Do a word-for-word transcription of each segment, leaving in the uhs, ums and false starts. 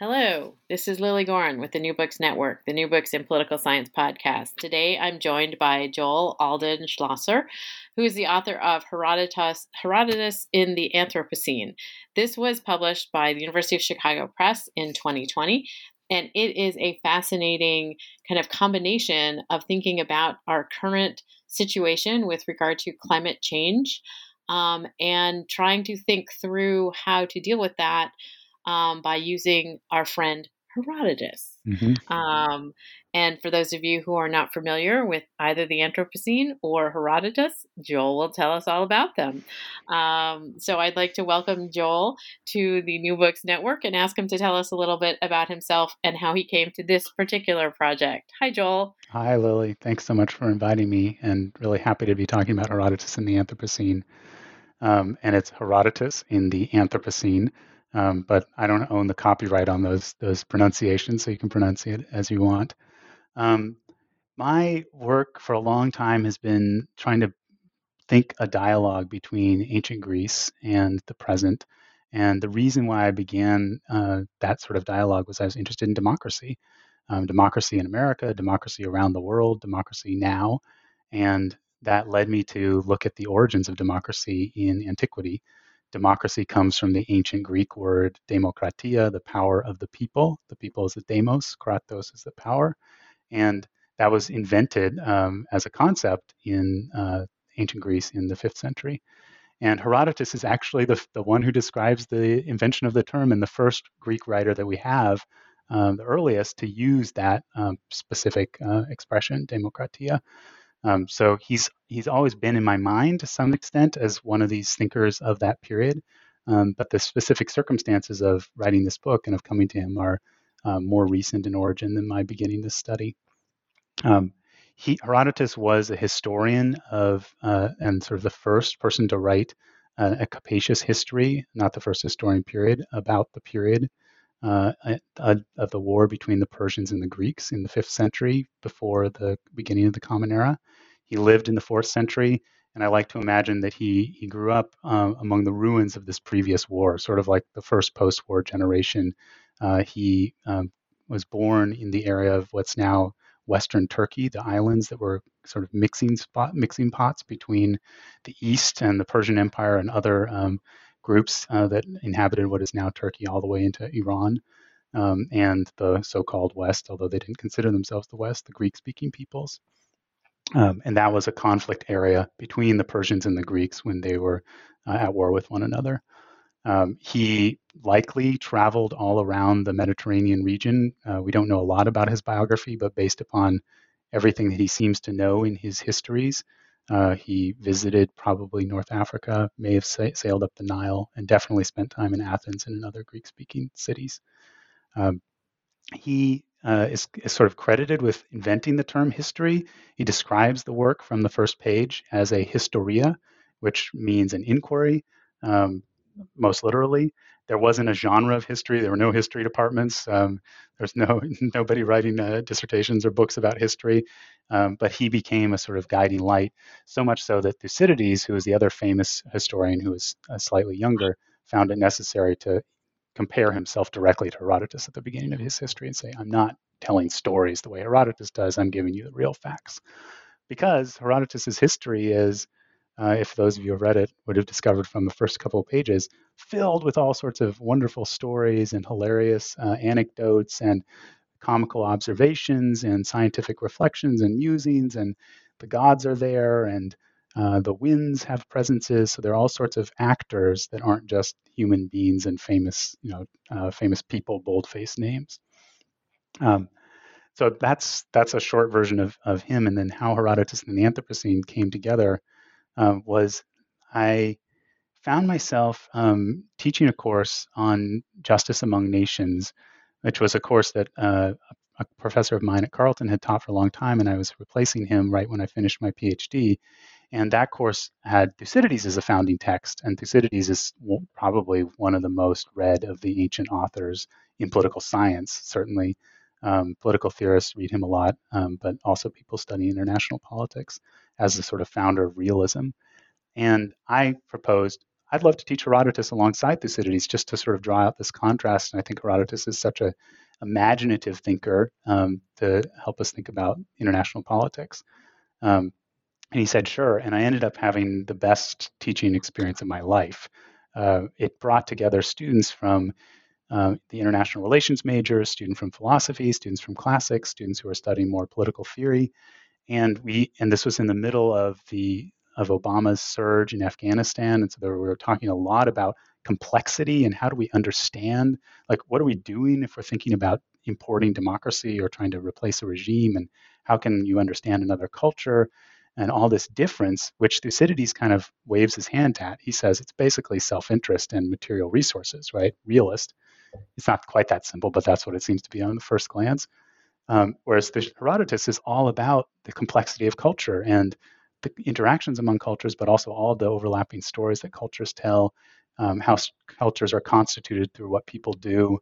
Hello, this is Lily Gorin with the New Books Network, the New Books in Political Science podcast. Today, I'm joined by Joel Alden Schlosser, who is the author of Herodotus, Herodotus in the Anthropocene. This was published by the University of Chicago Press in twenty twenty, and it is a fascinating kind of combination of thinking about our current situation with regard to climate change, um, and trying to think through how to deal with that Um, by using our friend Herodotus. Mm-hmm. Um, and for those of you who are not familiar with either the Anthropocene or Herodotus, Joel will tell us all about them. Um, so I'd like to welcome Joel to the New Books Network and ask him to tell us a little bit about himself and how he came to this particular project. Hi, Joel. Hi, Lily. Thanks so much for inviting me, and really happy to be talking about Herodotus in the Anthropocene. Um, and it's Herodotus in the Anthropocene. Um, but I don't own the copyright on those those pronunciations, so you can pronounce it as you want. Um, my work for a long time has been trying to think a dialogue between ancient Greece and the present. And the reason why I began uh, that sort of dialogue was I was interested in democracy, um, democracy in America, democracy around the world, democracy now. And that led me to look at the origins of democracy in antiquity. Democracy comes from the ancient Greek word demokratia, the power of the people. The people is the demos, kratos is the power. And that was invented um, as a concept in uh, ancient Greece in the fifth century. And Herodotus is actually the, the one who describes the invention of the term and the first Greek writer that we have, um, the earliest, to use that um, specific uh, expression, demokratia. Um, so he's he's always been in my mind to some extent as one of these thinkers of that period, um, but the specific circumstances of writing this book and of coming to him are uh, more recent in origin than my beginning this study. Um, he, Herodotus was a historian of uh, and sort of the first person to write uh, a capacious history, not the first historian period, about the period uh, of the war between the Persians and the Greeks in the fifth century before the beginning of the Common Era. He lived in the fourth century, and I like to imagine that he he grew up um, among the ruins of this previous war, sort of like the first post-war generation. Uh, he um, was born in the area of what's now Western Turkey, the islands that were sort of mixing spot mixing pots between the East and the Persian Empire and other um, groups uh, that inhabited what is now Turkey all the way into Iran um, and the so-called West, although they didn't consider themselves the West, the Greek-speaking peoples. Um, and that was a conflict area between the Persians and the Greeks when they were uh, at war with one another. Um, he likely traveled all around the Mediterranean region. Uh, we don't know a lot about his biography, but based upon everything that he seems to know in his histories, uh, he visited probably North Africa, may have sa- sailed up the Nile, and definitely spent time in Athens and in other Greek-speaking cities. Um, he... Uh, is, is sort of credited with inventing the term history. He describes the work from the first page as a historia, which means an inquiry, um, most literally. There wasn't a genre of history. There were no history departments. Um, There's no nobody writing uh, dissertations or books about history. Um, but he became a sort of guiding light, so much so that Thucydides, who is the other famous historian who is uh, slightly younger, found it necessary to compare himself directly to Herodotus at the beginning of his history and say, I'm not telling stories the way Herodotus does, I'm giving you the real facts. Because Herodotus's history is uh, if those of you who read it would have discovered from the first couple of pages, filled with all sorts of wonderful stories and hilarious uh, anecdotes and comical observations and scientific reflections and musings, and the gods are there, and uh, the winds have presences. So there are all sorts of actors that aren't just human beings and famous, you know, uh, famous people, boldface names. Um, So that's that's a short version of, of him. And then how Herodotus and the Anthropocene came together uh, was I found myself um, teaching a course on justice among nations, which was a course that uh, a professor of mine at Carleton had taught for a long time, and I was replacing him right when I finished my PhD. And that course had Thucydides as a founding text, and Thucydides is probably one of the most read of the ancient authors in political science, certainly. Um, political theorists read him a lot, um, but also people study international politics as the sort of founder of realism. And I proposed, I'd love to teach Herodotus alongside Thucydides just to sort of draw out this contrast. And I think Herodotus is such a imaginative thinker um, to help us think about international politics. Um, and he said, sure. And I ended up having the best teaching experience of my life. Uh, it brought together students from Uh, the international relations majors, student from philosophy, students from classics, students who are studying more political theory, and we and this was in the middle of the of Obama's surge in Afghanistan, and so there, we were talking a lot about complexity and how do we understand, like, what are we doing if we're thinking about importing democracy or trying to replace a regime, and how can you understand another culture and all this difference, which Thucydides kind of waves his hand at. He says it's basically self-interest and material resources, right? Realist. It's not quite that simple, but that's what it seems to be on the first glance. Um, whereas the Herodotus is all about the complexity of culture and the interactions among cultures, but also all the overlapping stories that cultures tell, um, how st- cultures are constituted through what people do,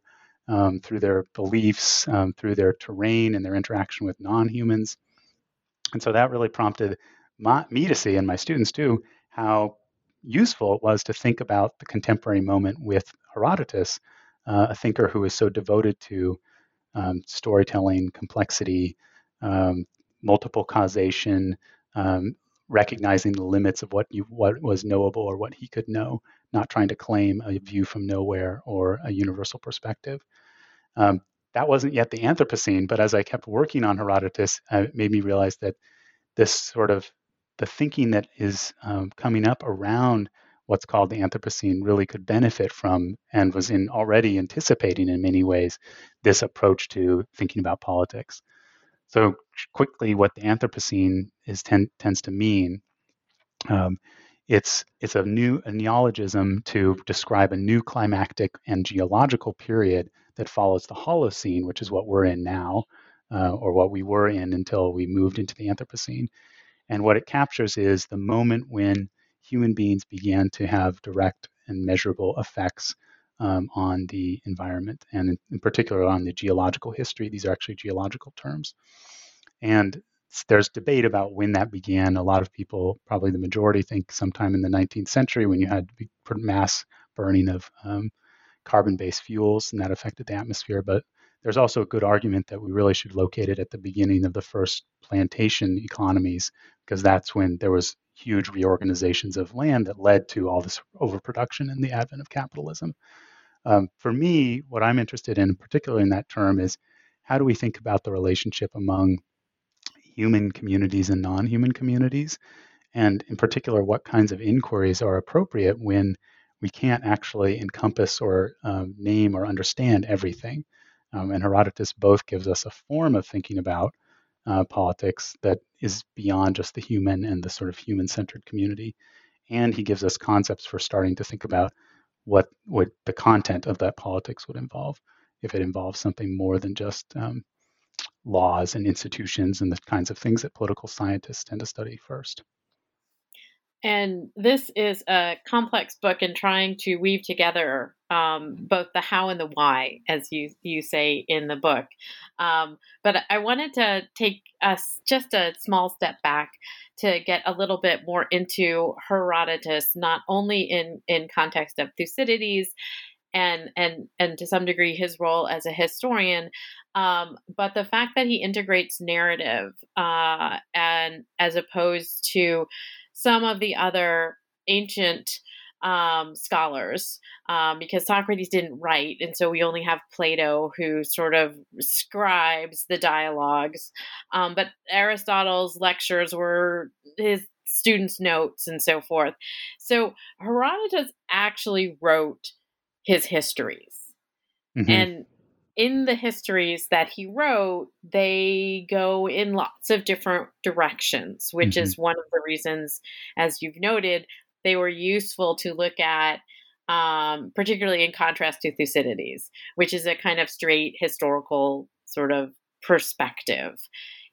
um, through their beliefs, um, through their terrain and their interaction with non-humans. And so that really prompted my, me to see, and my students too, how useful it was to think about the contemporary moment with Herodotus, Uh, a thinker who is so devoted to um, storytelling, complexity, um, multiple causation, um, recognizing the limits of what you, what was knowable or what he could know, not trying to claim a view from nowhere or a universal perspective. Um, that wasn't yet the Anthropocene, but as I kept working on Herodotus, uh, it made me realize that this sort of the thinking that is um, coming up around what's called the Anthropocene really could benefit from, and was in already anticipating in many ways, this approach to thinking about politics. So quickly, what the Anthropocene is ten, tends to mean, um, it's it's a new a neologism to describe a new climactic and geological period that follows the Holocene, which is what we're in now, uh, or what we were in until we moved into the Anthropocene. And what it captures is the moment when human beings began to have direct and measurable effects um, on the environment, and in, in particular on the geological history. These are actually geological terms. And there's debate about when that began. A lot of people, probably the majority, think sometime in the nineteenth century when you had mass burning of um, carbon-based fuels, and that affected the atmosphere. But there's also a good argument that we really should locate it at the beginning of the first plantation economies, because that's when there was huge reorganizations of land that led to all this overproduction and the advent of capitalism. Um, for me, what I'm interested in, particularly in that term, is how do we think about the relationship among human communities and non-human communities? And in particular, what kinds of inquiries are appropriate when we can't actually encompass or um, name or understand everything? Um, and Herodotus both gives us a form of thinking about Uh, politics that is beyond just the human and the sort of human-centered community. And he gives us concepts for starting to think about what would the content of that politics would involve, if it involves something more than just um, laws and institutions and the kinds of things that political scientists tend to study first. And this is a complex book in trying to weave together um, both the how and the why, as you, you say in the book. Um, but I wanted to take us just a small step back to get a little bit more into Herodotus, not only in, in context of Thucydides and, and, and to some degree his role as a historian, um, but the fact that he integrates narrative uh, and as opposed to some of the other ancient um, scholars, um, because Socrates didn't write. And so we only have Plato, who sort of scribes the dialogues. Um, but Aristotle's lectures were his students' notes and so forth. So Herodotus actually wrote his histories. Mm-hmm. And in the histories that he wrote, they go in lots of different directions, which mm-hmm. is one of the reasons, as you've noted, they were useful to look at, um, particularly in contrast to Thucydides, which is a kind of straight historical sort of perspective.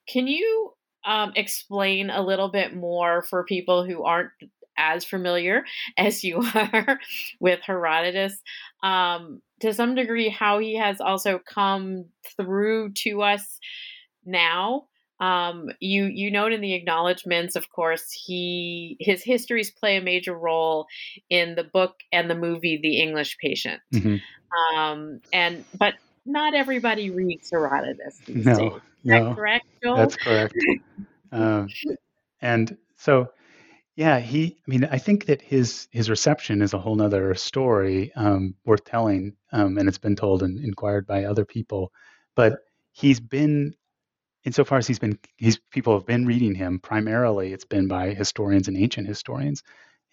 Can you um, explain a little bit more for people who aren't as familiar as you are with Herodotus, um, to some degree, how he has also come through to us now? Um, you you note in the acknowledgments, of course, he his histories play a major role in the book and the movie The English Patient. Mm-hmm. Um, and but not everybody reads Herodotus these no, days. Is no, that correct, Joel? That's correct. um, and so, yeah, he. I mean, I think that his his reception is a whole other story um, worth telling, um, and it's been told and inquired by other people. But he's been. Insofar as he's been, he's, people have been reading him, primarily it's been by historians and ancient historians.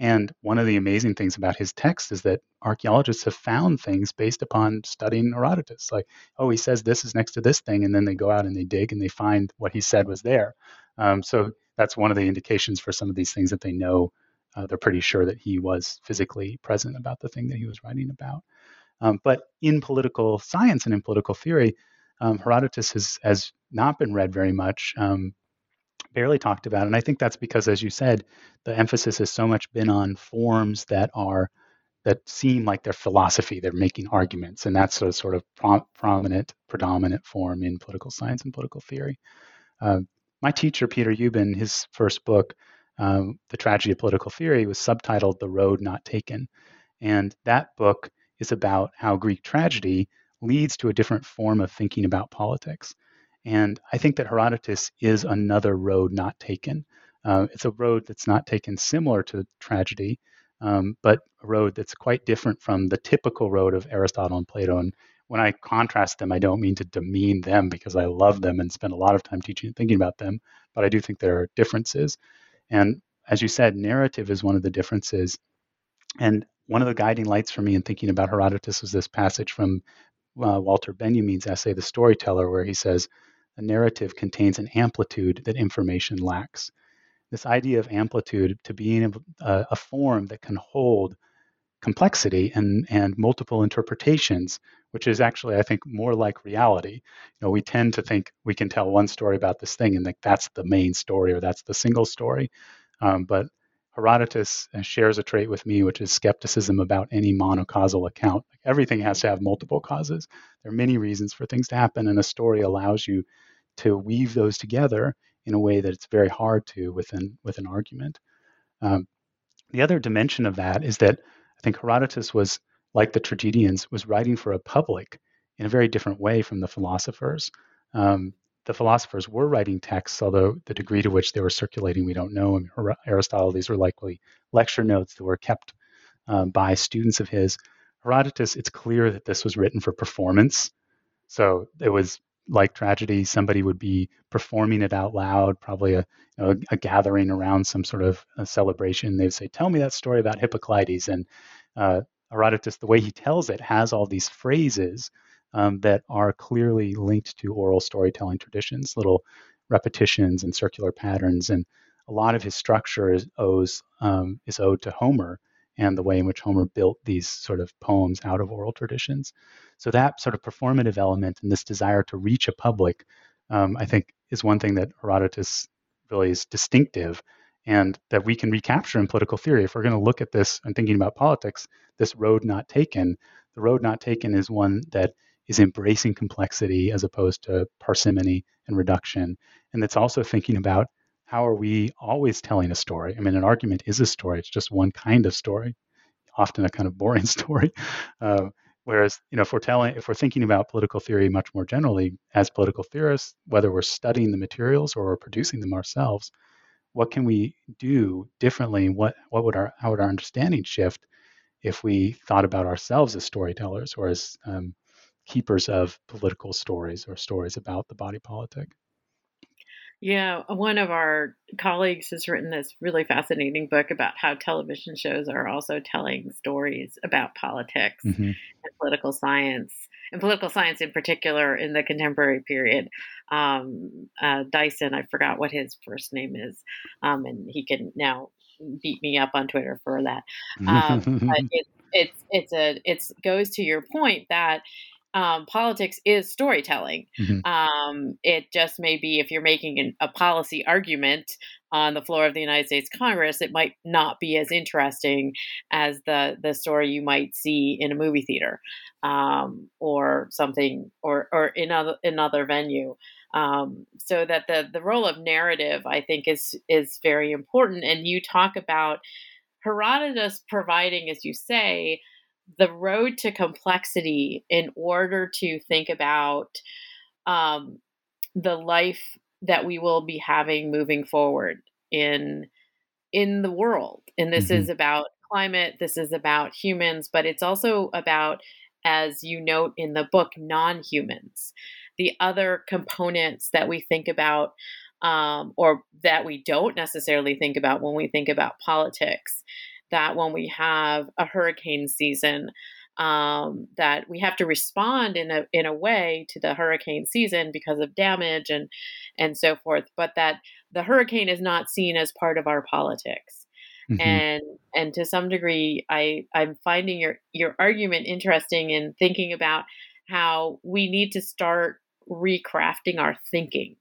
And one of the amazing things about his text is that archaeologists have found things based upon studying Herodotus. Like, oh, he says this is next to this thing, and then they go out and they dig and they find what he said was there. Um, so that's one of the indications for some of these things that they know, uh, they're pretty sure that he was physically present about the thing that he was writing about. Um, but in political science and in political theory, Um, Herodotus has, has not been read very much, um, barely talked about. And I think that's because, as you said, the emphasis has so much been on forms that are that seem like they're philosophy, they're making arguments. And that's a sort of prom- prominent, predominant form in political science and political theory. Uh, my teacher, Peter Euben, his first book, um, The Tragedy of Political Theory, was subtitled The Road Not Taken. And that book is about how Greek tragedy leads to a different form of thinking about politics. And I think that Herodotus is another road not taken. Uh, it's a road that's not taken similar to tragedy, um, but a road that's quite different from the typical road of Aristotle and Plato. And when I contrast them, I don't mean to demean them, because I love them and spend a lot of time teaching and thinking about them, but I do think there are differences. And as you said, narrative is one of the differences. And one of the guiding lights for me in thinking about Herodotus was this passage from Uh, Walter Benjamin's essay, The Storyteller, where he says, a narrative contains an amplitude that information lacks. This idea of amplitude to being a, a form that can hold complexity and, and multiple interpretations, which is actually, I think, more like reality. You know, we tend to think we can tell one story about this thing and think that's the main story or that's the single story. Um, but Herodotus shares a trait with me, which is skepticism about any monocausal account. Like, everything has to have multiple causes. There are many reasons for things to happen, and a story allows you to weave those together in a way that it's very hard to within with an argument. Um, the other dimension of that is that I think Herodotus was, like the tragedians, was writing for a public in a very different way from the philosophers. Um, The philosophers were writing texts, although the degree to which they were circulating, we don't know. I mean, Aristotle, these were likely lecture notes that were kept um, by students of his. Herodotus, it's clear that this was written for performance. So it was like tragedy. Somebody would be performing it out loud, probably a, you know, a gathering around some sort of a celebration. They'd say, tell me that story about Hippoclides. And uh, Herodotus, the way he tells it, has all these phrases Um, that are clearly linked to oral storytelling traditions, little repetitions and circular patterns. And a lot of his structure is, owes, um, is owed to Homer and the way in which Homer built these sort of poems out of oral traditions. So that sort of performative element and this desire to reach a public, um, I think, is one thing that Herodotus really is distinctive and that we can recapture in political theory. If we're going to look at this and thinking about politics, this road not taken, the road not taken is one that is embracing complexity as opposed to parsimony and reduction. And that's also thinking about how are we always telling a story? I mean, an argument is a story. It's just one kind of story, often a kind of boring story. Uh, whereas, you know, if we're telling, if we're thinking about political theory much more generally as political theorists, whether we're studying the materials or we're producing them ourselves, what can we do differently? What what would our how would our understanding shift if we thought about ourselves as storytellers or as um, keepers of political stories or stories about the body politic? Yeah, one of our colleagues has written this really fascinating book about how television shows are also telling stories about politics mm-hmm. and political science, and political science in particular in the contemporary period. Um, uh, Dyson, I forgot what his first name is, um, and he can now beat me up on Twitter for that. Um, but it, it's it's a it's goes to your point that. Um, politics is storytelling. Mm-hmm. Um, it just may be if you're making an, a policy argument on the floor of the United States Congress, it might not be as interesting as the the story you might see in a movie theater um, or something or or in other, another venue. Um, so that the the role of narrative, I think, is is very important. And you talk about Herodotus providing, as you say, the road to complexity in order to think about um, the life that we will be having moving forward in in the world. And this mm-hmm. is about climate, this is about humans, but it's also about, as you note in the book, non-humans, the other components that we think about um, or that we don't necessarily think about when we think about politics. That when we have a hurricane season, um, that we have to respond in a in a way to the hurricane season because of damage and and so forth. But that the hurricane is not seen as part of our politics, mm-hmm. and and to some degree, I I'm finding your your argument interesting in thinking about how we need to start recrafting our thinking.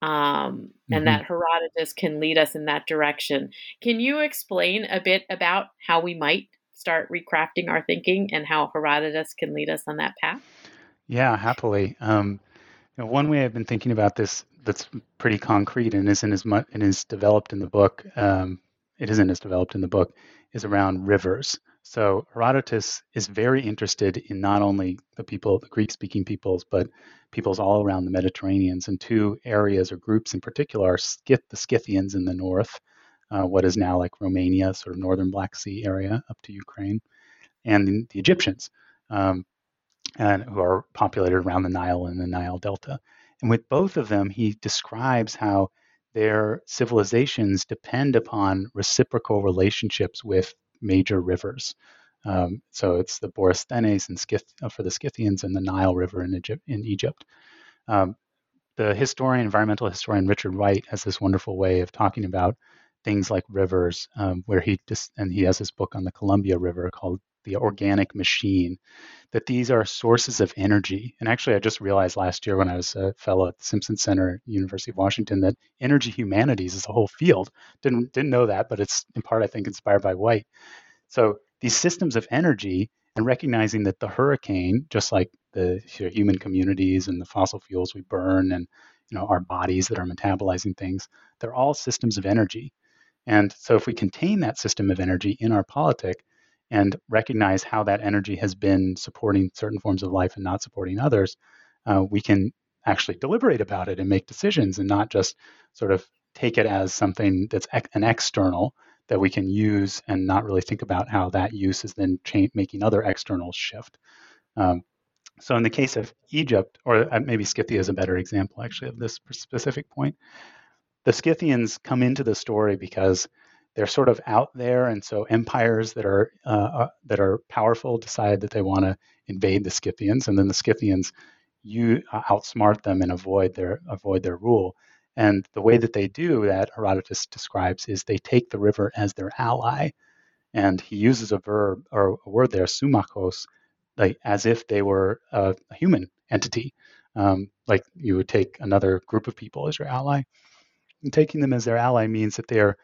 Um, and mm-hmm. that Herodotus can lead us in that direction. Can you explain a bit about how we might start recrafting our thinking and how Herodotus can lead us on that path? Yeah, happily. Um, you know, one way I've been thinking about this that's pretty concrete and isn't as much and is developed in the book. Um, it isn't as developed in the book is around rivers. So Herodotus is very interested in not only the people, the Greek-speaking peoples, but peoples all around the Mediterranean. And two areas or groups in particular are Scyth- the Scythians in the north, uh, what is now like Romania, sort of northern Black Sea area up to Ukraine, and the, the Egyptians, um, and who are populated around the Nile and the Nile Delta. And with both of them, he describes how their civilizations depend upon reciprocal relationships with major rivers. Um, so it's the Boristhenes and Scyth, uh, for the Scythians and the Nile River in Egypt. In Egypt. Um, the historian, environmental historian Richard White has this wonderful way of talking about things like rivers, um, where he just, and he has this book on the Columbia River called The Organic Machine, that these are sources of energy. And actually, I just realized last year when I was a fellow at the Simpson Center at University of Washington that energy humanities is a whole field. Didn't didn't know that, but it's in part, I think, inspired by White. So these systems of energy and recognizing that the hurricane, just like the you know, human communities and the fossil fuels we burn and you know our bodies that are metabolizing things, they're all systems of energy. And so if we contain that system of energy in our politic, and recognize how that energy has been supporting certain forms of life and not supporting others, uh, we can actually deliberate about it and make decisions and not just sort of take it as something that's ex- an external that we can use and not really think about how that use is then cha- making other externals shift. Um, so in the case of Egypt, or maybe Scythia is a better example actually of this specific point, the Scythians come into the story because they're sort of out there, and so empires that are uh, that are powerful decide that they want to invade the Scythians, and then the Scythians you uh, outsmart them and avoid their avoid their rule. And the way that they do that, Herodotus describes, is they take the river as their ally, and he uses a verb or a word there, sumakos, like as if they were a, a human entity, um, like you would take another group of people as your ally. And taking them as their ally means that they are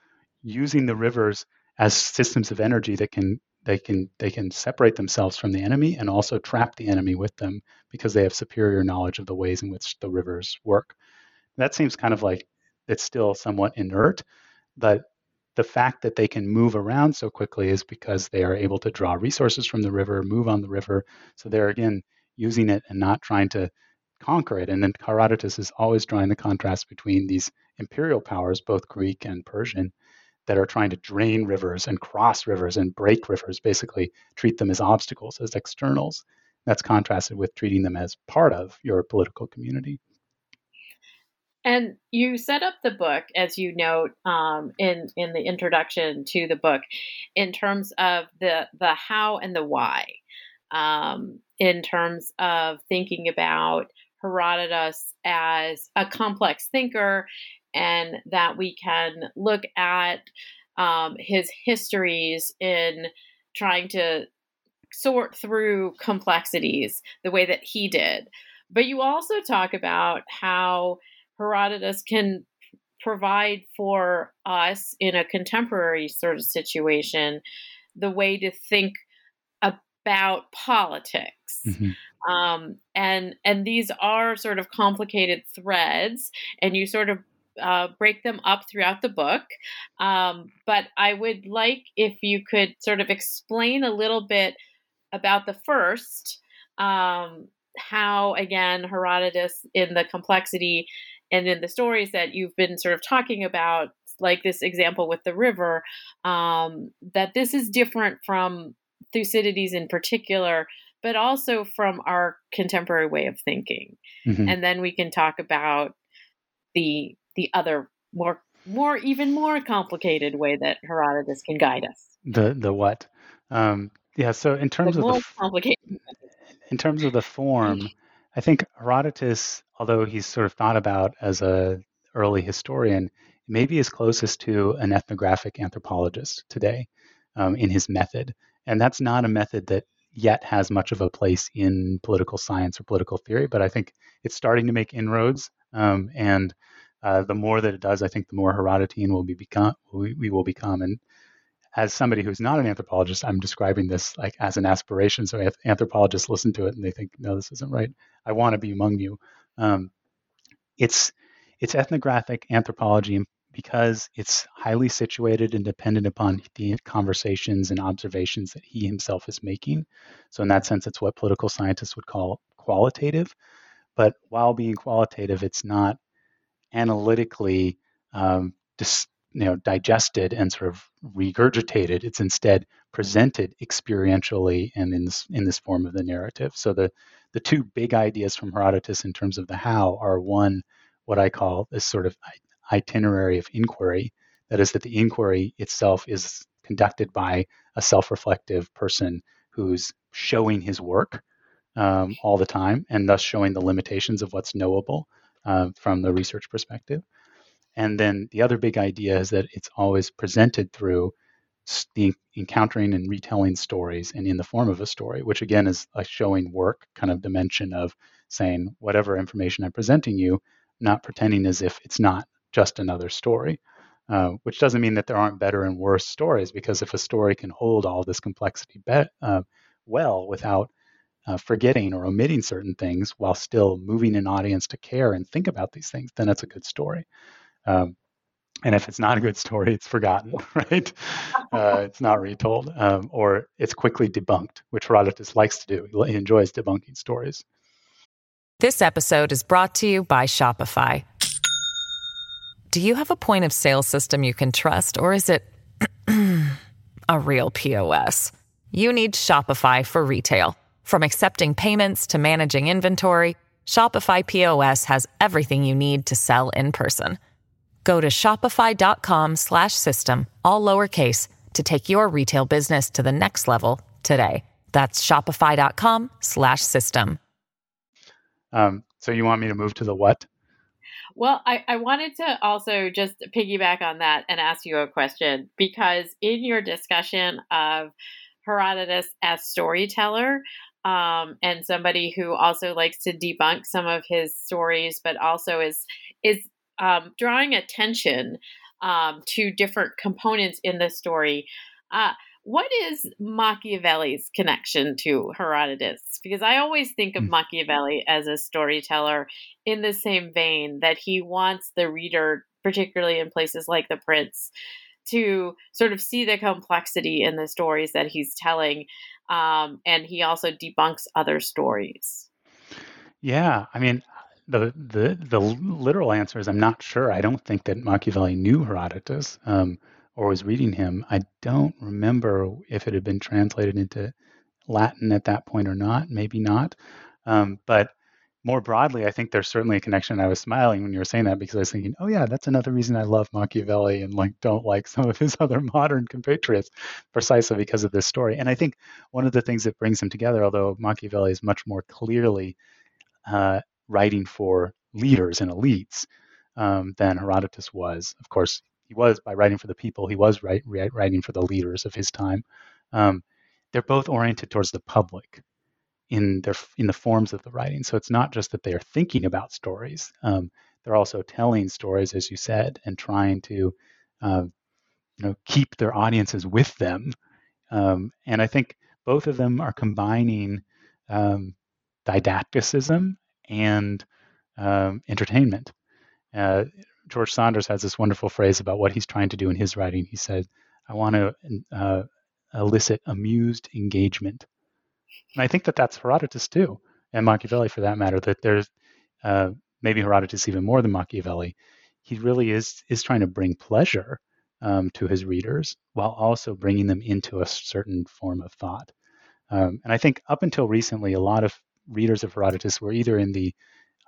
using the rivers as systems of energy that can they can they can separate themselves from the enemy and also trap the enemy with them because they have superior knowledge of the ways in which the rivers work. That seems kind of like it's still somewhat inert, but the fact that they can move around so quickly is because they are able to draw resources from the river, move on the river. So they're again using it and not trying to conquer it. And then Herodotus is always drawing the contrast between these imperial powers, both Greek and Persian, that are trying to drain rivers and cross rivers and break rivers, basically treat them as obstacles, as externals. That's contrasted with treating them as part of your political community. And you set up the book, as you note um, in in the introduction to the book, in terms of the the how and the why, um, in terms of thinking about Herodotus as a complex thinker, and that we can look at um, his histories in trying to sort through complexities the way that he did. But you also talk about how Herodotus can provide for us in a contemporary sort of situation the way to think about politics. Mm-hmm. Um, and and these are sort of complicated threads, and you sort of uh, break them up throughout the book. Um, but I would like if you could sort of explain a little bit about the first, um, how, again, Herodotus in the complexity and in the stories that you've been sort of talking about, like this example with the river, um, that this is different from Thucydides in particular, but also from our contemporary way of thinking. Mm-hmm. And then we can talk about the the other more more even more complicated way that Herodotus can guide us. The the what? Um, yeah. So in terms the of the f- complicated. In terms of the form, I think Herodotus, although he's sort of thought about as an early historian, maybe is closest to an ethnographic anthropologist today um, in his method. And that's not a method that yet has much of a place in political science or political theory, but I think it's starting to make inroads. Um, and uh, the more that it does, I think the more Herodotian will be become, we, we will become. And as somebody who's not an anthropologist, I'm describing this like as an aspiration. So anthropologists listen to it and they think, no, this isn't right. I want to be among you. Um, it's it's ethnographic anthropology because it's highly situated and dependent upon the conversations and observations that he himself is making. So in that sense, it's what political scientists would call qualitative. But while being qualitative, it's not analytically um, dis- you know, digested and sort of regurgitated. It's instead presented experientially and in this, in this form of the narrative. So the, the two big ideas from Herodotus in terms of the how are one, what I call this sort of itinerary of inquiry. That is that the inquiry itself is conducted by a self-reflective person who's showing his work um, all the time and thus showing the limitations of what's knowable uh, from the research perspective. And then the other big idea is that it's always presented through the encountering and retelling stories and in the form of a story, which again is a showing work kind of dimension of saying whatever information I'm presenting you, not pretending as if it's not just another story, uh, which doesn't mean that there aren't better and worse stories, because if a story can hold all this complexity be- uh, well without Uh, forgetting or omitting certain things while still moving an audience to care and think about these things, then it's a good story. Um, and if it's not a good story, it's forgotten, right? Uh, it's not retold, um, or it's quickly debunked, which Herodotus likes to do. He enjoys debunking stories. This episode is brought to you by Shopify. Do you have a point of sale system you can trust, or is it a real P O S? You need Shopify for retail. From accepting payments to managing inventory, Shopify P O S has everything you need to sell in person. Go to shopify.com slash system, all lowercase, to take your retail business to the next level today. That's shopify.com slash system. Um, so you want me to move to the what? Well, I, I wanted to also just piggyback on that and ask you a question, because in your discussion of Herodotus as storyteller, Um, and somebody who also likes to debunk some of his stories, but also is is um, drawing attention um, to different components in the story. Uh, what is Machiavelli's connection to Herodotus? Because I always think of mm-hmm. Machiavelli as a storyteller in the same vein, that he wants the reader, particularly in places like The Prince, to sort of see the complexity in the stories that he's telling. Um, and he also debunks other stories. Yeah. I mean, the the the literal answer is I'm not sure. I don't think that Machiavelli knew Herodotus um, or was reading him. I don't remember if it had been translated into Latin at that point or not. Maybe not. Um, but more broadly, I think there's certainly a connection. I was smiling when you were saying that because I was thinking, oh yeah, that's another reason I love Machiavelli and like don't like some of his other modern compatriots, precisely because of this story. And I think one of the things that brings them together, although Machiavelli is much more clearly uh, writing for leaders and elites um, than Herodotus was. Of course, he was by writing for the people. He was right, right, writing for the leaders of his time. Um, they're both oriented towards the public in their in the forms of the writing. So it's not just that they are thinking about stories. Um, they're also telling stories, as you said, and trying to uh, you know, keep their audiences with them. Um, and I think both of them are combining um, didacticism and um, entertainment. Uh, George Saunders has this wonderful phrase about what he's trying to do in his writing. He said, I want to uh, elicit amused engagement. And I think that that's Herodotus too, and Machiavelli for that matter, that there's uh, maybe Herodotus even more than Machiavelli. He really is is trying to bring pleasure um, to his readers while also bringing them into a certain form of thought. Um, and I think up until recently, a lot of readers of Herodotus were either in the,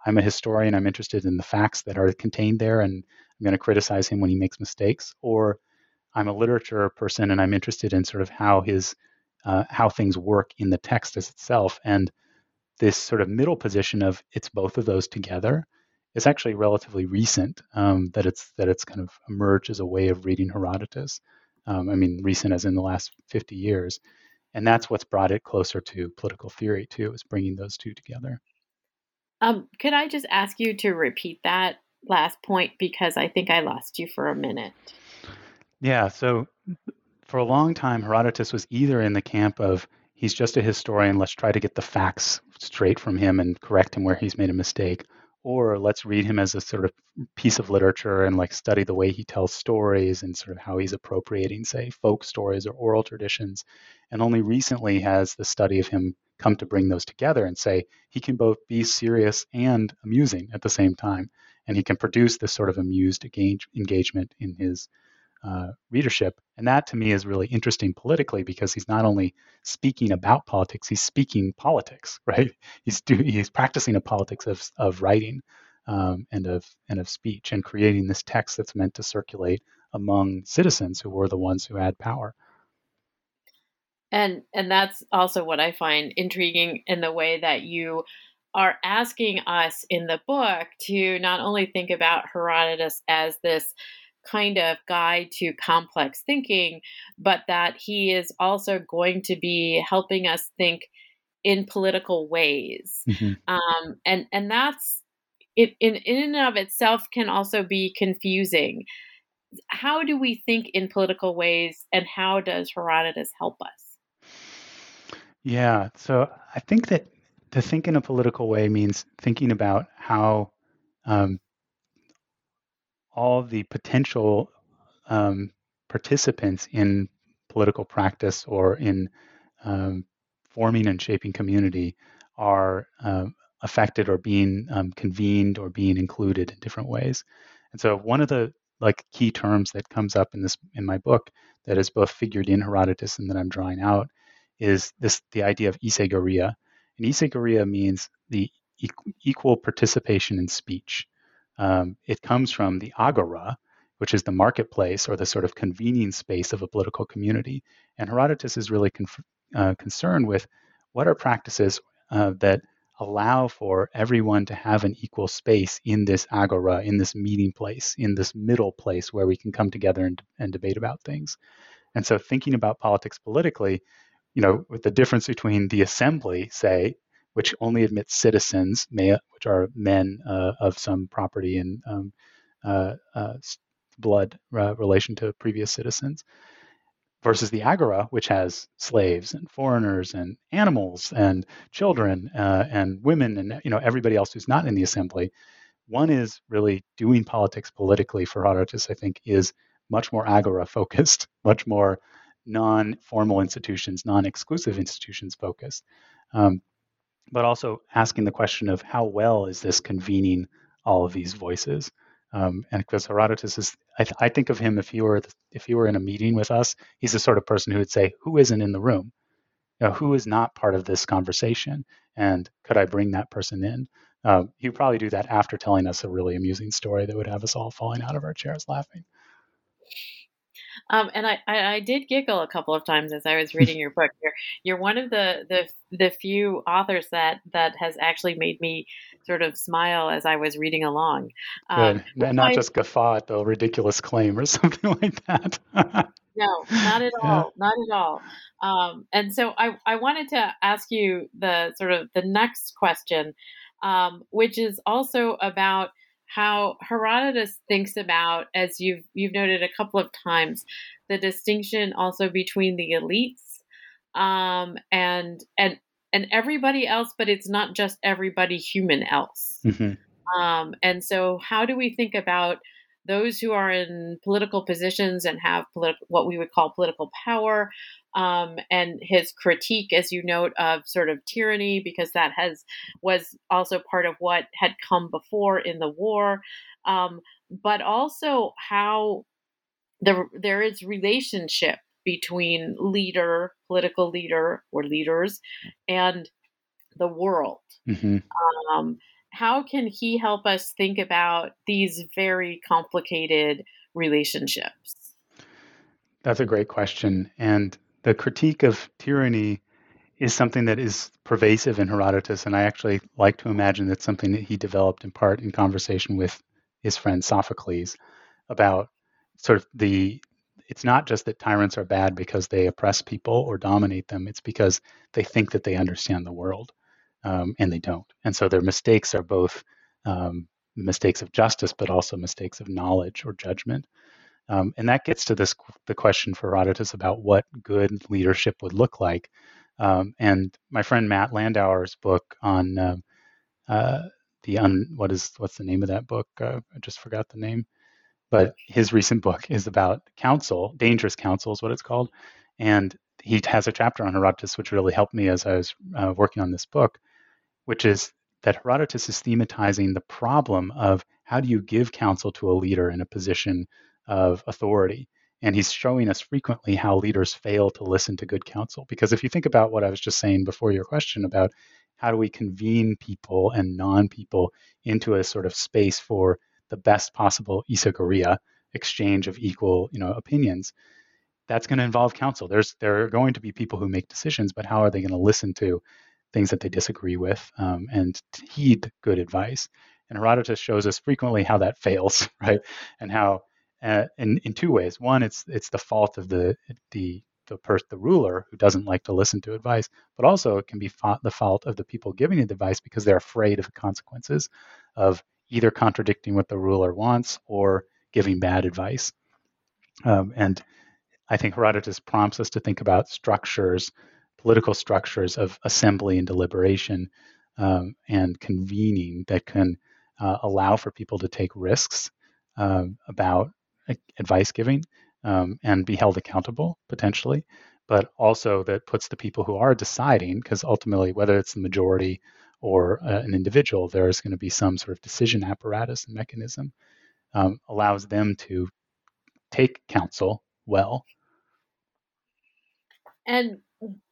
I'm a historian, I'm interested in the facts that are contained there, and I'm going to criticize him when he makes mistakes, or I'm a literature person and I'm interested in sort of how his Uh, how things work in the text as itself. And this sort of middle position of it's both of those together is actually relatively recent, um, that it's that it's kind of emerged as a way of reading Herodotus. Um, I mean, recent as in the last fifty years. And that's what's brought it closer to political theory too, is bringing those two together. Um, could I just ask you to repeat that last point? Because I think I lost you for a minute. Yeah, so... For a long time, Herodotus was either in the camp of he's just a historian, let's try to get the facts straight from him and correct him where he's made a mistake, or let's read him as a sort of piece of literature and like study the way he tells stories and sort of how he's appropriating, say, folk stories or oral traditions. And only recently has the study of him come to bring those together and say he can both be serious and amusing at the same time. And he can produce this sort of amused engage- engagement in his Uh, readership. And that to me is really interesting politically, because he's not only speaking about politics, he's speaking politics, right? He's do, he's practicing a politics of of writing um, and of and of speech, and creating this text that's meant to circulate among citizens who were the ones who had power. And and that's also what I find intriguing in the way that you are asking us in the book to not only think about Herodotus as this kind of guide to complex thinking, but that he is also going to be helping us think in political ways. Mm-hmm. Um, and, and that's, it, in, in and of itself can also be confusing. How do we think in political ways, and how does Herodotus help us? Yeah, so I think that to think in a political way means thinking about how um, all the potential um, participants in political practice or in um, forming and shaping community are um, affected or being um, convened or being included in different ways. And so one of the like key terms that comes up in this in my book that is both figured in Herodotus and that I'm drawing out is this the idea of isegoria. And isegoria means the e- equal participation in speech. Um, it comes from the agora, which is the marketplace or the sort of convening space of a political community. And Herodotus is really con- uh, concerned with what are practices uh, that allow for everyone to have an equal space in this agora, in this meeting place, in this middle place where we can come together and, and debate about things. And so thinking about politics politically, you know, with the difference between the assembly, say, which only admits citizens, may, which are men uh, of some property and um, uh, uh, blood uh, relation to previous citizens, versus the agora, which has slaves and foreigners and animals and children uh, and women and you know everybody else who's not in the assembly. One is really doing politics politically for Herodotus, I think, is much more agora focused, much more non-formal institutions, non-exclusive institutions focused. Um, but also asking the question of how well is this convening all of these voices? Um, and because Herodotus is, I, th- I think of him, if he were if he were in a meeting with us, he's the sort of person who would say, who isn't in the room? You know, who is not part of this conversation? And could I bring that person in? Uh, he'd probably do that after telling us a really amusing story that would have us all falling out of our chairs laughing. Um, and I, I did giggle a couple of times as I was reading your book. You're, you're one of the, the the few authors that that has actually made me sort of smile as I was reading along. Um, and not I, just guffaw at the ridiculous claim or something like that. No, not at all. Yeah. Not at all. Um, and so I, I wanted to ask you the sort of the next question, um, which is also about how Herodotus thinks about, as you've you've noted a couple of times, the distinction also between the elites um, and and and everybody else, but it's not just everybody human else. Mm-hmm. Um, and so, how do we think about those who are in political positions and have politi- what we would call political power? Um, and his critique, as you note, of sort of tyranny, because that has was also part of what had come before in the war, um, but also how the, there is relationship between leader, political leader or leaders, and the world. Mm-hmm. Um, how can he help us think about these very complicated relationships? That's a great question. And the critique of tyranny is something that is pervasive in Herodotus, and I actually like to imagine that's something that he developed in part in conversation with his friend Sophocles about sort of the, it's not just that tyrants are bad because they oppress people or dominate them, it's because they think that they understand the world, um, and they don't. And so their mistakes are both um, mistakes of justice, but also mistakes of knowledge or judgment. Um, and that gets to this the question for Herodotus about what good leadership would look like. Um, and my friend Matt Landauer's book on uh, uh, the un, what is what's the name of that book? Uh, I just forgot the name. But his recent book is about counsel, dangerous counsel is what it's called. And he has a chapter on Herodotus, which really helped me as I was uh, working on this book, which is that Herodotus is thematizing the problem of how do you give counsel to a leader in a position of authority. And he's showing us frequently how leaders fail to listen to good counsel. Because if you think about what I was just saying before your question about how do we convene people and non-people into a sort of space for the best possible isogoria, exchange of equal, you know, opinions, that's going to involve counsel. There's, there are going to be people who make decisions, but how are they going to listen to things that they disagree with um, and heed good advice? And Herodotus shows us frequently how that fails, right? And how Uh, in, in two ways. One, it's it's the fault of the the the, per- the ruler who doesn't like to listen to advice, but also it can be fa- the fault of the people giving the advice because they're afraid of the consequences of either contradicting what the ruler wants or giving bad advice. Um, and I think Herodotus prompts us to think about structures, political structures of assembly and deliberation um, and convening that can uh, allow for people to take risks uh, about advice giving um, and be held accountable potentially, but also that puts the people who are deciding, because ultimately whether it's the majority or uh, an individual, there's going to be some sort of decision apparatus and mechanism, um, allows them to take counsel well. And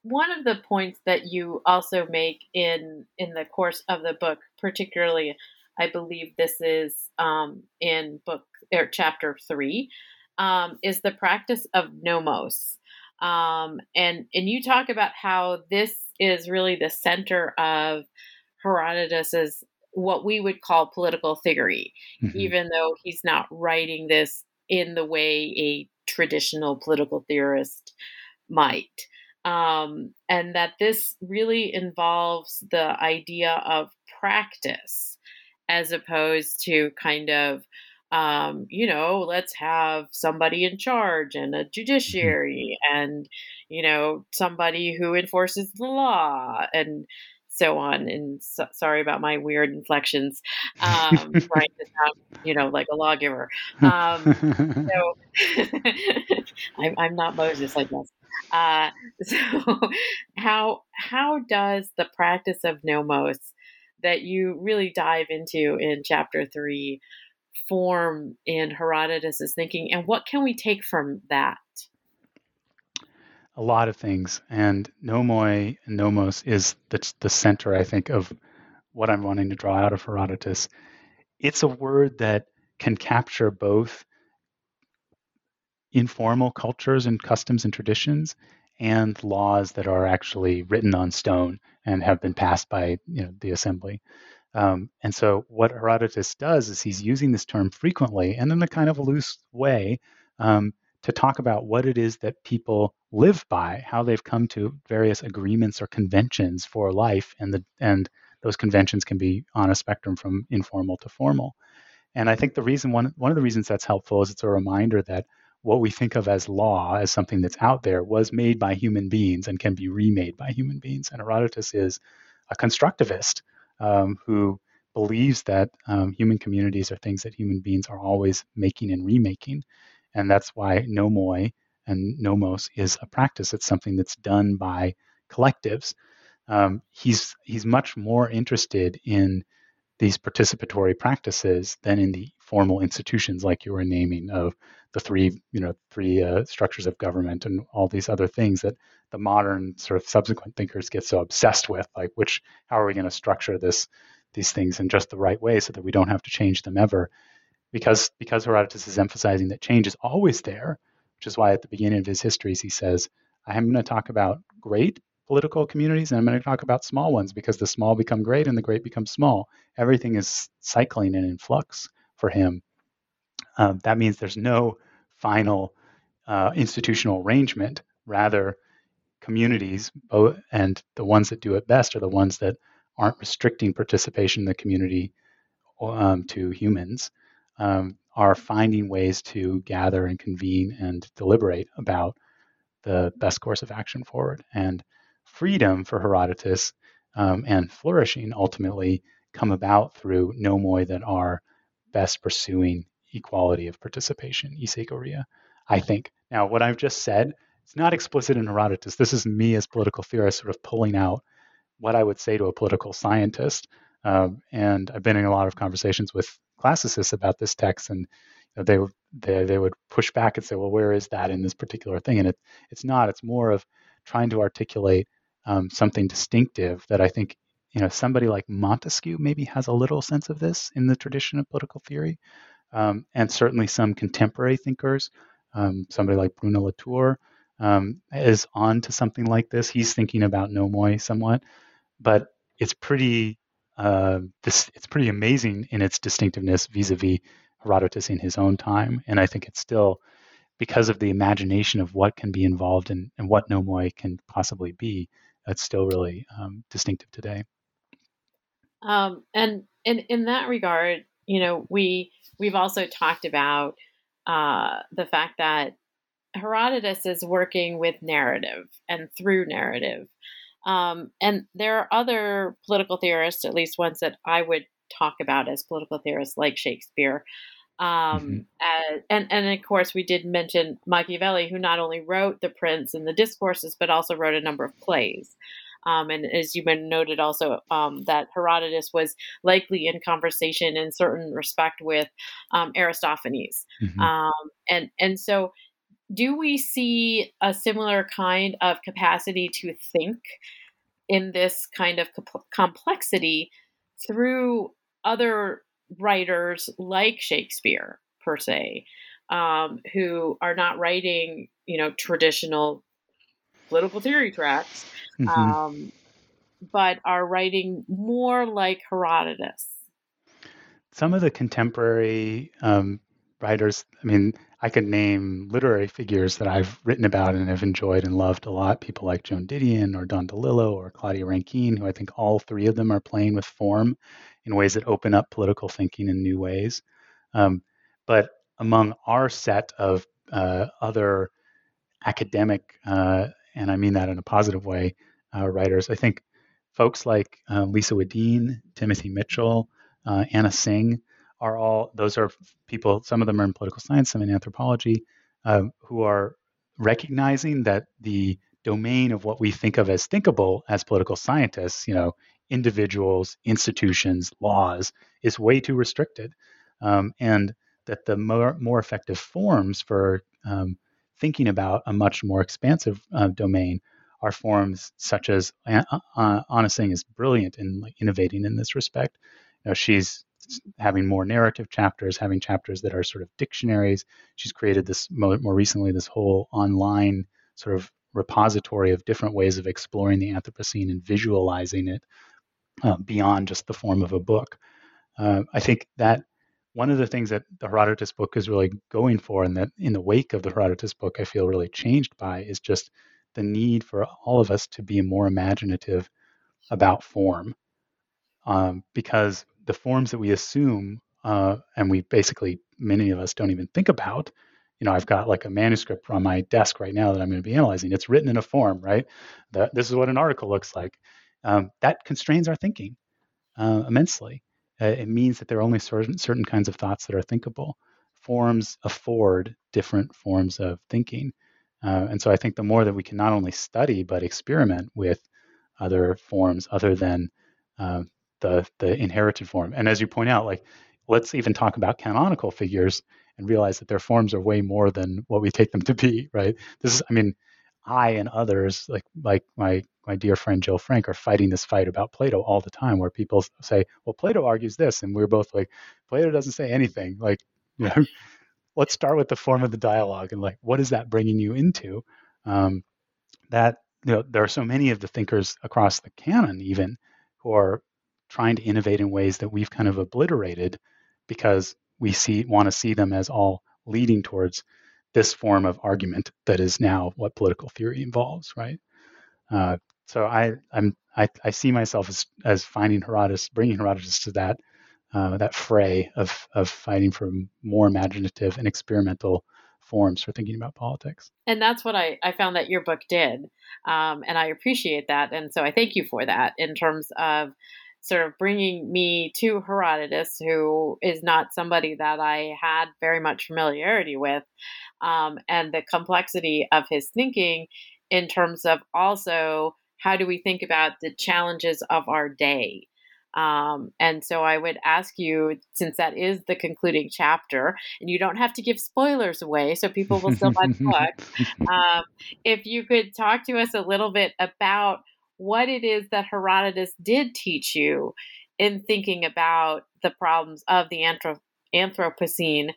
one of the points that you also make in, in the course of the book, particularly I believe this is um, in book or chapter three, um, is the practice of nomos. Um, and, and you talk about how this is really the center of Herodotus's, what we would call political theory, mm-hmm. even though he's not writing this in the way a traditional political theorist might. Um, and that this really involves the idea of practice, as opposed to kind of, um, you know, let's have somebody in charge and a judiciary and, you know, somebody who enforces the law and so on. And so, sorry about my weird inflections, um, right? You know, like a lawgiver. Um, so I'm, I'm not Moses, I guess. Uh, so how how does the practice of nomos that you really dive into in chapter three form in Herodotus's thinking, and what can we take from that? A lot of things, and nomoi and nomos is the, the center, I think, of what I'm wanting to draw out of Herodotus. It's a word that can capture both informal cultures and customs and traditions and laws that are actually written on stone and have been passed by, you know, the assembly. Um, and so what Herodotus does is he's using this term frequently and in a kind of loose way um, to talk about what it is that people live by, how they've come to various agreements or conventions for life. And the and those conventions can be on a spectrum from informal to formal. And I think the reason one one of the reasons that's helpful is it's a reminder that what we think of as law, as something that's out there, was made by human beings and can be remade by human beings. And Herodotus is a constructivist um, who believes that um, human communities are things that human beings are always making and remaking. And that's why nomoi and nomos is a practice. It's something that's done by collectives. Um, he's he's much more interested in these participatory practices than in the formal institutions like you were naming of the three, you know, three uh, structures of government and all these other things that the modern sort of subsequent thinkers get so obsessed with, like which, how are we going to structure this, these things in just the right way so that we don't have to change them ever? Because, because Herodotus is emphasizing that change is always there, which is why at the beginning of his histories, he says, I'm going to talk about great political communities, and I'm going to talk about small ones because the small become great and the great become small. Everything is cycling and in flux for him. Um, that means there's no final uh, institutional arrangement. Rather, communities, both, and the ones that do it best are the ones that aren't restricting participation in the community um, to humans, um, are finding ways to gather and convene and deliberate about the best course of action forward. And freedom for Herodotus um, and flourishing ultimately come about through nomoi that are best pursuing equality of participation, isegoria, I think. Now, what I've just said, it's not explicit in Herodotus. This is me as political theorist sort of pulling out what I would say to a political scientist. Um, and I've been in a lot of conversations with classicists about this text, and you know, they, they they would push back and say, well, where is that in this particular thing? And it it's not. It's more of trying to articulate um, something distinctive that I think, you know, somebody like Montesquieu maybe has a little sense of this in the tradition of political theory, um, and certainly some contemporary thinkers, um, somebody like Bruno Latour um, is on to something like this. He's thinking about nomoi somewhat, but it's pretty uh, this it's pretty amazing in its distinctiveness vis-a-vis Herodotus in his own time, and I think it's still, because of the imagination of what can be involved in, and what nomoi can possibly be, that's still really um, distinctive today. Um, and in in that regard, you know, we we've also talked about uh, the fact that Herodotus is working with narrative and through narrative, um, and there are other political theorists, at least ones that I would talk about as political theorists, like Shakespeare. Um, mm-hmm. uh, and, and of course, we did mention Machiavelli, who not only wrote The Prince and the Discourses, but also wrote a number of plays. Um, and as you noted also, um, that Herodotus was likely in conversation in certain respect with um, Aristophanes. Mm-hmm. Um, and, and so do we see a similar kind of capacity to think in this kind of comp- complexity through other writers like Shakespeare, per se, um, who are not writing, you know, traditional political theory tracts, um, mm-hmm. but are writing more like Herodotus? Some of the contemporary um, writers, I mean, I could name literary figures that I've written about and have enjoyed and loved a lot, people like Joan Didion or Don DeLillo or Claudia Rankine, who I think all three of them are playing with form in ways that open up political thinking in new ways. Um, but among our set of uh, other academic, uh, and I mean that in a positive way, uh, writers, I think folks like uh, Lisa Wedeen, Timothy Mitchell, uh, Anna Singh, are all, those are people, some of them are in political science, some in anthropology, uh, who are recognizing that the domain of what we think of as thinkable as political scientists, you know, individuals, institutions, laws, is way too restricted. Um, and that the more, more effective forms for um, thinking about a much more expansive uh, domain are forms such as uh, Anna Singh is brilliant in like, innovating in this respect. You know, she's having more narrative chapters, having chapters that are sort of dictionaries. She's created this more, more recently, this whole online sort of repository of different ways of exploring the Anthropocene and visualizing it uh, beyond just the form of a book. Uh, I think that one of the things that the Herodotus book is really going for, and that in the wake of the Herodotus book, I feel really changed by, is just the need for all of us to be more imaginative about form. Um, because the forms that we assume, uh, and we basically, many of us don't even think about, you know, I've got like a manuscript on my desk right now that I'm going to be analyzing. It's written in a form, right? The, this is what an article looks like. Um, that constrains our thinking uh, immensely. Uh, it means that there are only certain, certain kinds of thoughts that are thinkable. Forms afford different forms of thinking. Uh, and so I think the more that we can not only study, but experiment with other forms other than uh, the the inherited form. And as you point out, like, let's even talk about canonical figures and realize that their forms are way more than what we take them to be, right? This is, I mean, I and others, like like my my dear friend Jill Frank, are fighting this fight about Plato all the time, where people say, well, Plato argues this, and we're both like, Plato doesn't say anything. Like, you know, let's start with the form of the dialogue and like, what is that bringing you into? Um, that, you know, there are so many of the thinkers across the canon even who are trying to innovate in ways that we've kind of obliterated because we see want to see them as all leading towards this form of argument that is now what political theory involves, right? Uh, so I I'm I, I see myself as as finding Herodotus, bringing Herodotus to that uh, that fray of of fighting for more imaginative and experimental forms for thinking about politics. And that's what I, I found that your book did, um, and I appreciate that, and so I thank you for that in terms of sort of bringing me to Herodotus, who is not somebody that I had very much familiarity with, um, and the complexity of his thinking in terms of also how do we think about the challenges of our day. Um, and so I would ask you, since that is the concluding chapter, and you don't have to give spoilers away, so people will still buy the book, um, if you could talk to us a little bit about what it is that Herodotus did teach you in thinking about the problems of the anthrop- Anthropocene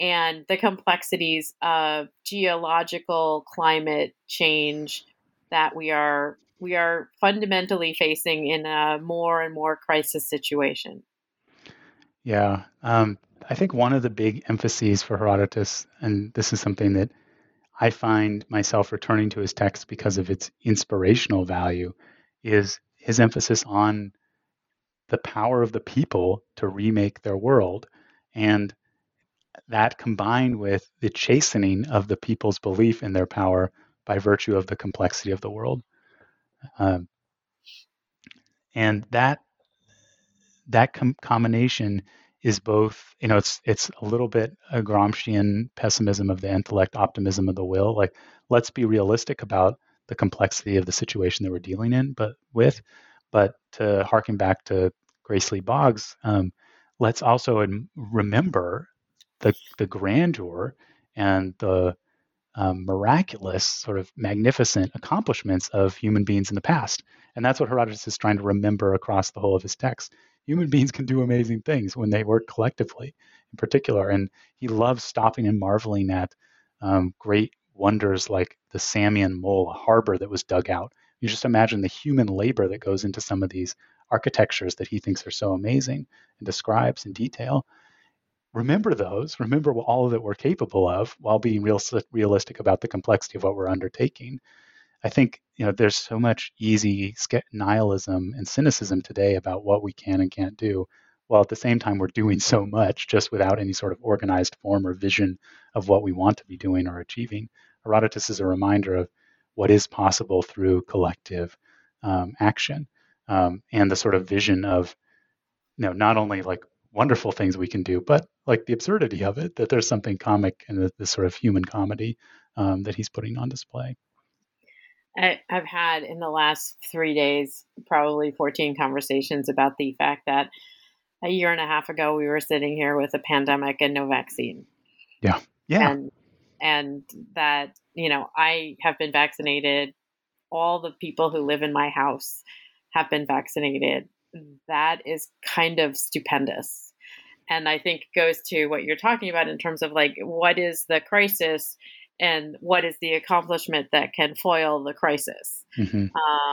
and the complexities of geological climate change that we are we are fundamentally facing in a more and more crisis situation. Yeah, um, I think one of the big emphases for Herodotus, and this is something that I find myself returning to his text because of its inspirational value, is his emphasis on the power of the people to remake their world. And that combined with the chastening of the people's belief in their power by virtue of the complexity of the world. Um, and that that com- combination is both, you know, it's it's a little bit a Gramscian pessimism of the intellect, optimism of the will. Like, let's be realistic about the complexity of the situation that we're dealing in, but with, but to harken back to Grace Lee Boggs, um, let's also remember the the grandeur and the um, miraculous sort of magnificent accomplishments of human beings in the past. And that's what Herodotus is trying to remember across the whole of his text. Human beings can do amazing things when they work collectively in particular. And he loves stopping and marveling at um, great wonders like the Samian mole, a harbor that was dug out. You just imagine the human labor that goes into some of these architectures that he thinks are so amazing and describes in detail. Remember those, remember all that we're capable of while being real, realistic about the complexity of what we're undertaking. I think, you know, there's so much easy nihilism and cynicism today about what we can and can't do, while at the same time we're doing so much just without any sort of organized form or vision of what we want to be doing or achieving. Herodotus is a reminder of what is possible through collective um, action um, and the sort of vision of, you know, not only like wonderful things we can do, but like the absurdity of it, that there's something comic in the, this sort of human comedy um, that he's putting on display. I, I've had in the last three days, probably fourteen conversations about the fact that a year and a half ago, we were sitting here with a pandemic and no vaccine. Yeah. Yeah. And, and that, you know, I have been vaccinated. All the people who live in my house have been vaccinated. That is kind of stupendous. And I think it goes to what you're talking about in terms of like, what is the crisis and what is the accomplishment that can foil the crisis? Mm-hmm.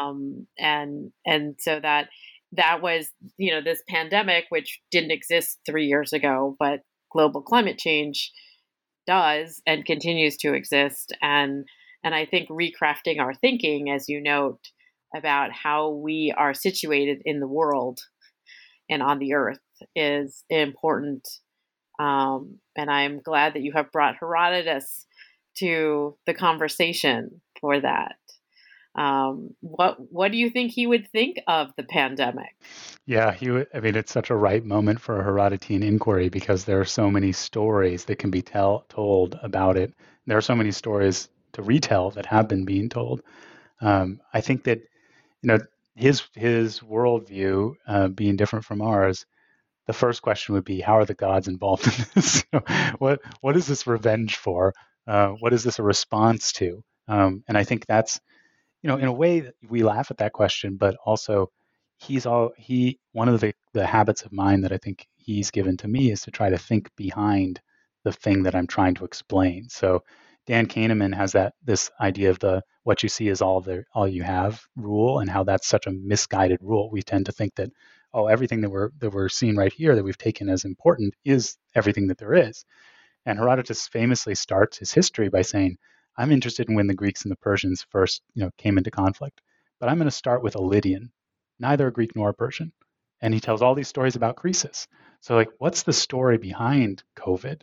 Um, and, and so that, that was, you know, this pandemic, which didn't exist three years ago, but global climate change does and continues to exist. And, and I think recrafting our thinking, as you note, about how we are situated in the world and on the earth is important. Um, and I'm glad that you have brought Herodotus to the conversation for that. Um, what what do you think he would think of the pandemic? Yeah, he would, I mean, it's such a ripe moment for a Herodotean inquiry because there are so many stories that can be tell, told about it. There are so many stories to retell that have been being told. Um, I think that, you know, his his worldview uh, being different from ours, the first question would be, how are the gods involved in this? You know, what what is this revenge for? Uh, what is this a response to? Um, and I think that's, you know, in a way we laugh at that question, but also he's all he one of the, the habits of mine that I think he's given to me is to try to think behind the thing that I'm trying to explain. So Dan Kahneman has that this idea of the what you see is all the all you have rule, and how that's such a misguided rule. We tend to think that oh everything that we're that we're seeing right here that we've taken as important is everything that there is. And Herodotus famously starts his history by saying, I'm interested in when the Greeks and the Persians first, you know, came into conflict, but I'm going to start with a Lydian, neither a Greek nor a Persian. And he tells all these stories about Croesus. So like, what's the story behind COVID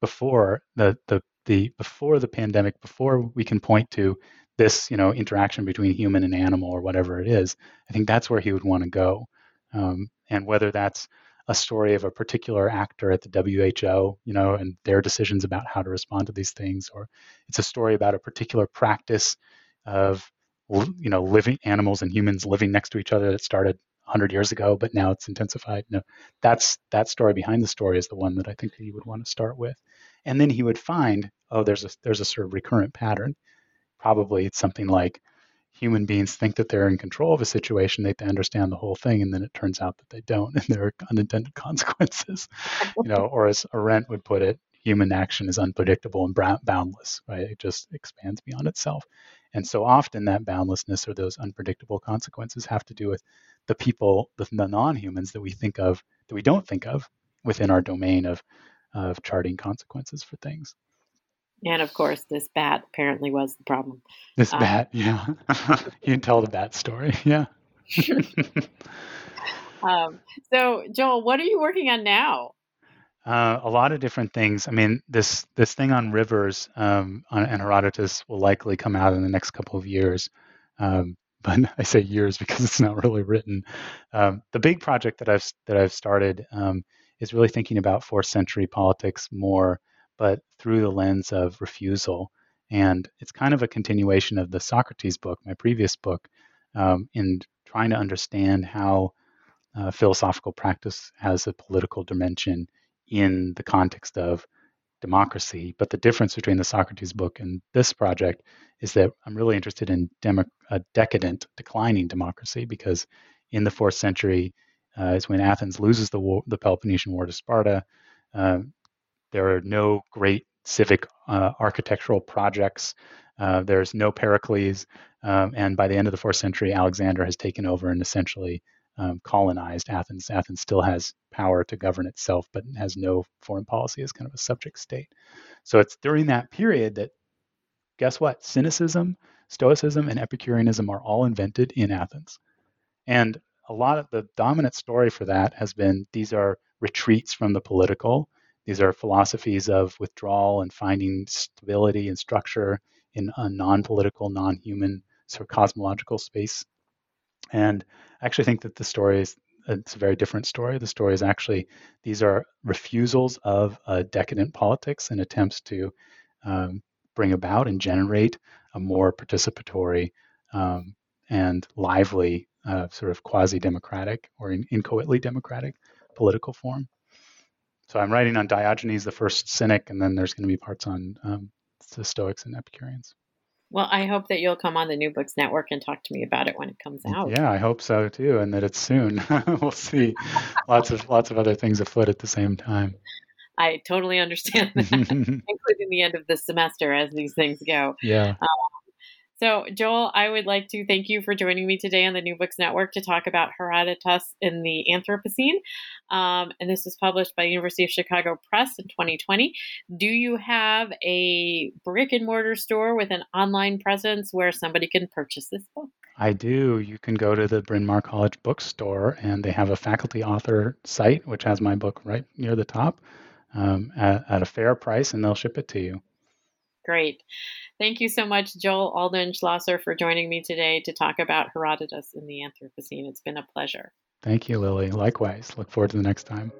before the, the, the, before the pandemic, before we can point to this, you know, interaction between human and animal or whatever it is? I think that's where he would want to go. Um, and whether that's a story of a particular actor at the W H O, you know, and their decisions about how to respond to these things, or it's a story about a particular practice of, you know, living animals and humans living next to each other that started one hundred years ago, but now it's intensified. You know, that's that story behind the story is the one that I think that you would want to start with, and then he would find, oh, there's a there's a sort of recurrent pattern. Probably it's something like human beings think that they're in control of a situation, they understand the whole thing, and then it turns out that they don't, and there are unintended consequences. You know, or as Arendt would put it, human action is unpredictable and boundless, right? It just expands beyond itself. And so often that boundlessness or those unpredictable consequences have to do with the people, the non-humans that we think of, that we don't think of within our domain of, of charting consequences for things. And of course, this bat apparently was the problem. This um, bat, yeah. You can tell the bat story, yeah. um, so, Joel, what are you working on now? Uh, a lot of different things. I mean, this this thing on rivers um, on, and Herodotus will likely come out in the next couple of years. Um, but I say years because it's not really written. Um, the big project that I've that I've started um, is really thinking about fourth century politics more, but through the lens of refusal. And it's kind of a continuation of the Socrates book, my previous book, um, in trying to understand how uh, philosophical practice has a political dimension in the context of democracy. But the difference between the Socrates book and this project is that I'm really interested in demo- a decadent, declining democracy, because in the fourth century uh, is when Athens loses the, war, the Peloponnesian War to Sparta. Uh, There are no great civic uh, architectural projects. Uh, there's no Pericles. Um, and by the end of the fourth century, Alexander has taken over and essentially um, colonized Athens. Athens still has power to govern itself, but has no foreign policy as kind of a subject state. So it's during that period that, guess what? Cynicism, Stoicism, and Epicureanism are all invented in Athens. And a lot of the dominant story for that has been these are retreats from the political. These are philosophies of withdrawal and finding stability and structure in a non-political, non-human sort of cosmological space. And I actually think that the stories it's a very different story. The story is actually, these are refusals of uh, decadent politics and attempts to um, bring about and generate a more participatory um, and lively uh, sort of quasi-democratic or in, inchoately democratic political form. So I'm writing on Diogenes, the first cynic, and then there's going to be parts on um, the Stoics and Epicureans. Well, I hope that you'll come on the New Books Network and talk to me about it when it comes out. Yeah, I hope so too, and that it's soon. We'll see. Lots of lots of other things afoot at the same time. I totally understand that, including the end of the semester as these things go. Yeah. Um, so, Joel, I would like to thank you for joining me today on the New Books Network to talk about Herodotus in the Anthropocene. Um, and this was published by University of Chicago Press in twenty twenty. Do you have a brick and mortar store with an online presence where somebody can purchase this book? I do. You can go to the Bryn Mawr College bookstore, and they have a faculty author site, which has my book right near the top um, at, at a fair price, and they'll ship it to you. Great. Thank you so much, Joel Alden Schlosser, for joining me today to talk about Herodotus in the Anthropocene. It's been a pleasure. Thank you, Lily. Likewise. Look forward to the next time.